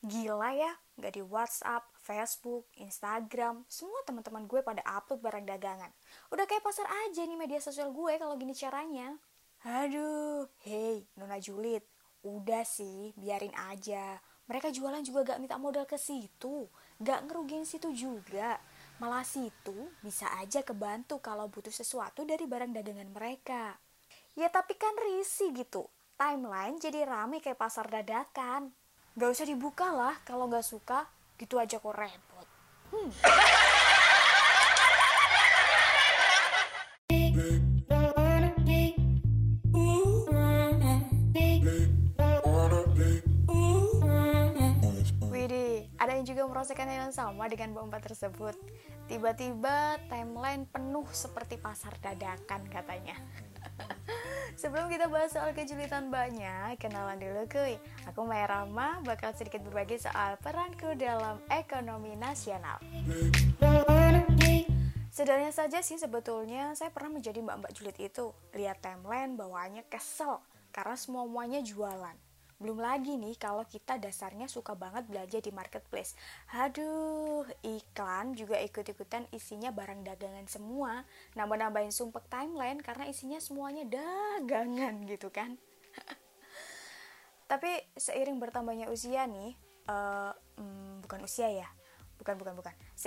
Gila ya, gak di WhatsApp, Facebook, Instagram, semua teman-teman gue pada upload barang dagangan. Udah kayak pasar aja nih media sosial gue kalau gini caranya. Aduh, hey Nona Julid, udah sih biarin aja. Mereka jualan juga gak minta modal ke situ, gak ngerugiin situ juga. Malah situ bisa aja kebantu kalau butuh sesuatu dari barang dagangan mereka. Ya tapi kan risih gitu, timeline jadi rame kayak pasar dadakan. Gak usah dibuka lah, kalau gak suka, gitu aja kok repot. Widih, ada yang juga merasakan yang sama dengan Mbak Empat tersebut. Tiba-tiba timeline penuh seperti pasar dadakan katanya. Sebelum kita bahas soal kejulitan banyak, kenalan dulu kuy. Aku Maya Rama, bakal sedikit berbagi soal peranku dalam ekonomi nasional. Sederhana saja sih sebetulnya, saya pernah menjadi mbak-mbak julid itu. Lihat timeline bawaannya kesel, karena semuanya jualan. Belum lagi nih kalau kita dasarnya suka banget belanja di marketplace. Aduh, iklan juga ikut-ikutan isinya barang dagangan semua. Nambah-nambahin sumpek timeline karena isinya semuanya dagangan gitu kan. Tapi seiring bertambahnya usia nih,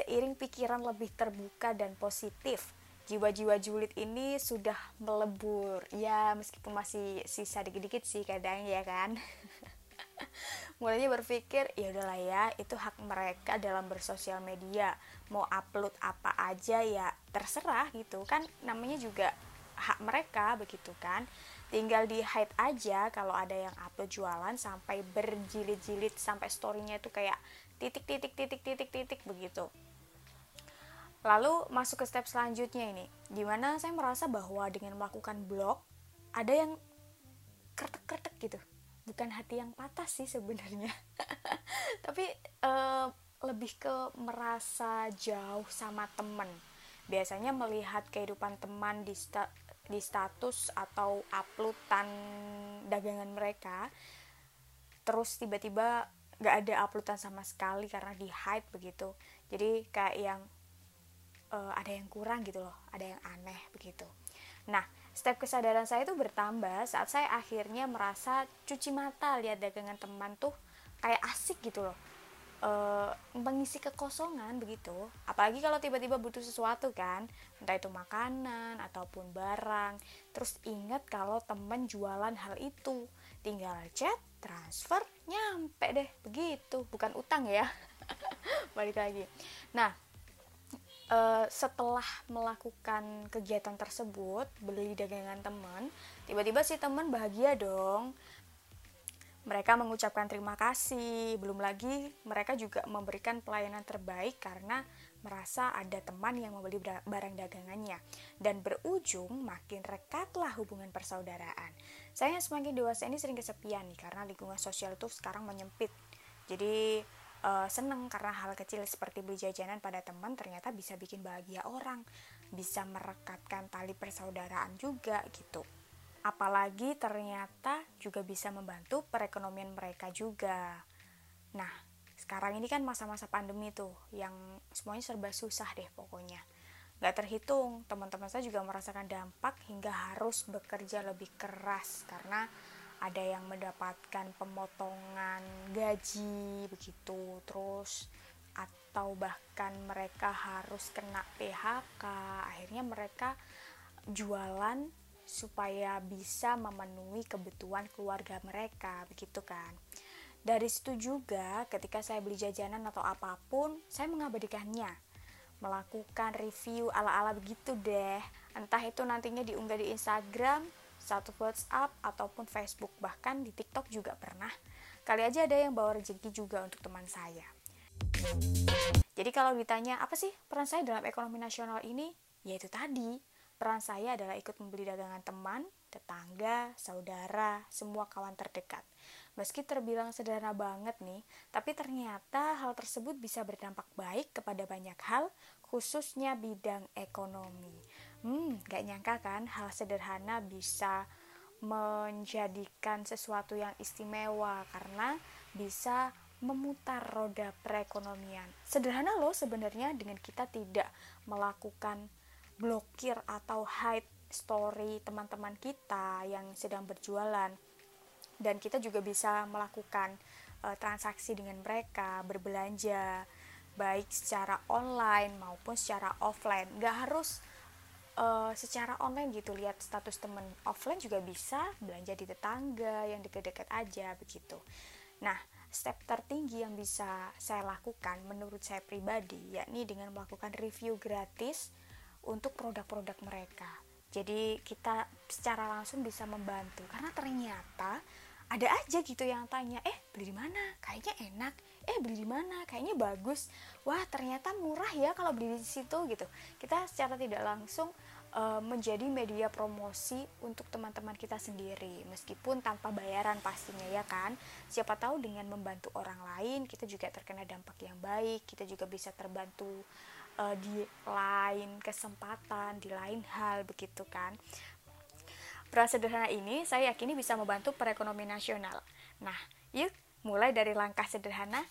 Seiring pikiran lebih terbuka dan positif, jiwa-jiwa julid ini sudah melebur. Ya, meskipun masih sisa dikit-dikit sih kadang ya kan. Mulanya berpikir, ya udahlah ya, itu hak mereka dalam bersosial media. Mau upload apa aja ya terserah gitu kan, namanya juga hak mereka begitu kan. Tinggal di hide aja kalau ada yang upload jualan sampai berjilid-jilid sampai story-nya itu kayak titik-titik begitu. Lalu masuk ke step selanjutnya ini, dimana saya merasa bahwa dengan melakukan blog, ada yang kertek-kertek gitu. Bukan hati yang patah sih sebenarnya, tapi lebih ke merasa jauh sama teman. Biasanya melihat kehidupan teman di status atau uploadan dagangan mereka, terus tiba-tiba gak ada uploadan sama sekali karena di hide begitu. Jadi kayak yang ada yang kurang gitu loh, ada yang aneh begitu. Nah, step kesadaran saya itu bertambah saat saya akhirnya merasa cuci mata lihat dagangan teman tuh kayak asik gitu loh, mengisi kekosongan begitu. Apalagi kalau tiba-tiba butuh sesuatu kan, entah itu makanan ataupun barang. Terus ingat kalau teman jualan hal itu, tinggal chat, transfer, nyampe deh begitu. Bukan utang ya. Balik lagi. Nah, setelah melakukan kegiatan tersebut, beli dagangan teman, tiba-tiba si teman bahagia dong. Mereka mengucapkan terima kasih, belum lagi mereka juga memberikan pelayanan terbaik karena merasa ada teman yang membeli barang dagangannya. Dan berujung makin rekatlah hubungan persaudaraan. Saya semakin dewasa ini sering kesepian nih karena lingkungan sosial itu sekarang menyempit. Jadi seneng karena hal kecil seperti beli jajanan pada teman ternyata bisa bikin bahagia orang, bisa merekatkan tali persaudaraan juga gitu. Apalagi ternyata juga bisa membantu perekonomian mereka juga. Nah, sekarang ini kan masa-masa pandemi tuh yang semuanya serba susah deh pokoknya. Gak terhitung, teman-teman saya juga merasakan dampak hingga harus bekerja lebih keras karena ada yang mendapatkan pemotongan gaji begitu, terus atau bahkan mereka harus kena PHK. Akhirnya mereka jualan supaya bisa memenuhi kebutuhan keluarga mereka begitu kan. Dari situ juga ketika saya beli jajanan atau apapun, saya mengabadikannya, melakukan review ala-ala begitu deh. Entah itu nantinya diunggah di Instagram, satu WhatsApp ataupun Facebook, bahkan di TikTok juga pernah. Kali aja ada yang bawa rezeki juga untuk teman saya. Jadi kalau ditanya apa sih peran saya dalam ekonomi nasional ini, ya itu tadi, peran saya adalah ikut membeli dagangan teman, tetangga, saudara, semua kawan terdekat. Meski terbilang sederhana banget nih, tapi ternyata hal tersebut bisa berdampak baik kepada banyak hal, khususnya bidang ekonomi. Gak nyangka kan hal sederhana bisa menjadikan sesuatu yang istimewa karena bisa memutar roda perekonomian. Sederhana loh sebenarnya, dengan kita tidak melakukan blokir atau hide story teman-teman kita yang sedang berjualan, dan kita juga bisa melakukan transaksi dengan mereka, berbelanja baik secara online maupun secara offline. Gak harus secara online gitu, lihat status temen. Offline juga bisa, belanja di tetangga yang deket-deket aja begitu. Nah, step tertinggi yang bisa saya lakukan menurut saya pribadi, yakni dengan melakukan review gratis untuk produk-produk mereka. Jadi kita secara langsung bisa membantu, karena ternyata ada aja gitu yang tanya, beli di mana? Kayaknya enak. Beli di mana? Kayaknya bagus. Wah, ternyata murah ya kalau beli di situ gitu. Kita secara tidak langsung menjadi media promosi untuk teman-teman kita sendiri, meskipun tanpa bayaran pastinya ya kan. Siapa tahu dengan membantu orang lain kita juga terkena dampak yang baik, kita juga bisa terbantu di lain kesempatan, di lain hal begitu kan. Peran sederhana ini saya yakini bisa membantu perekonomian nasional. Nah, yuk mulai dari langkah sederhana.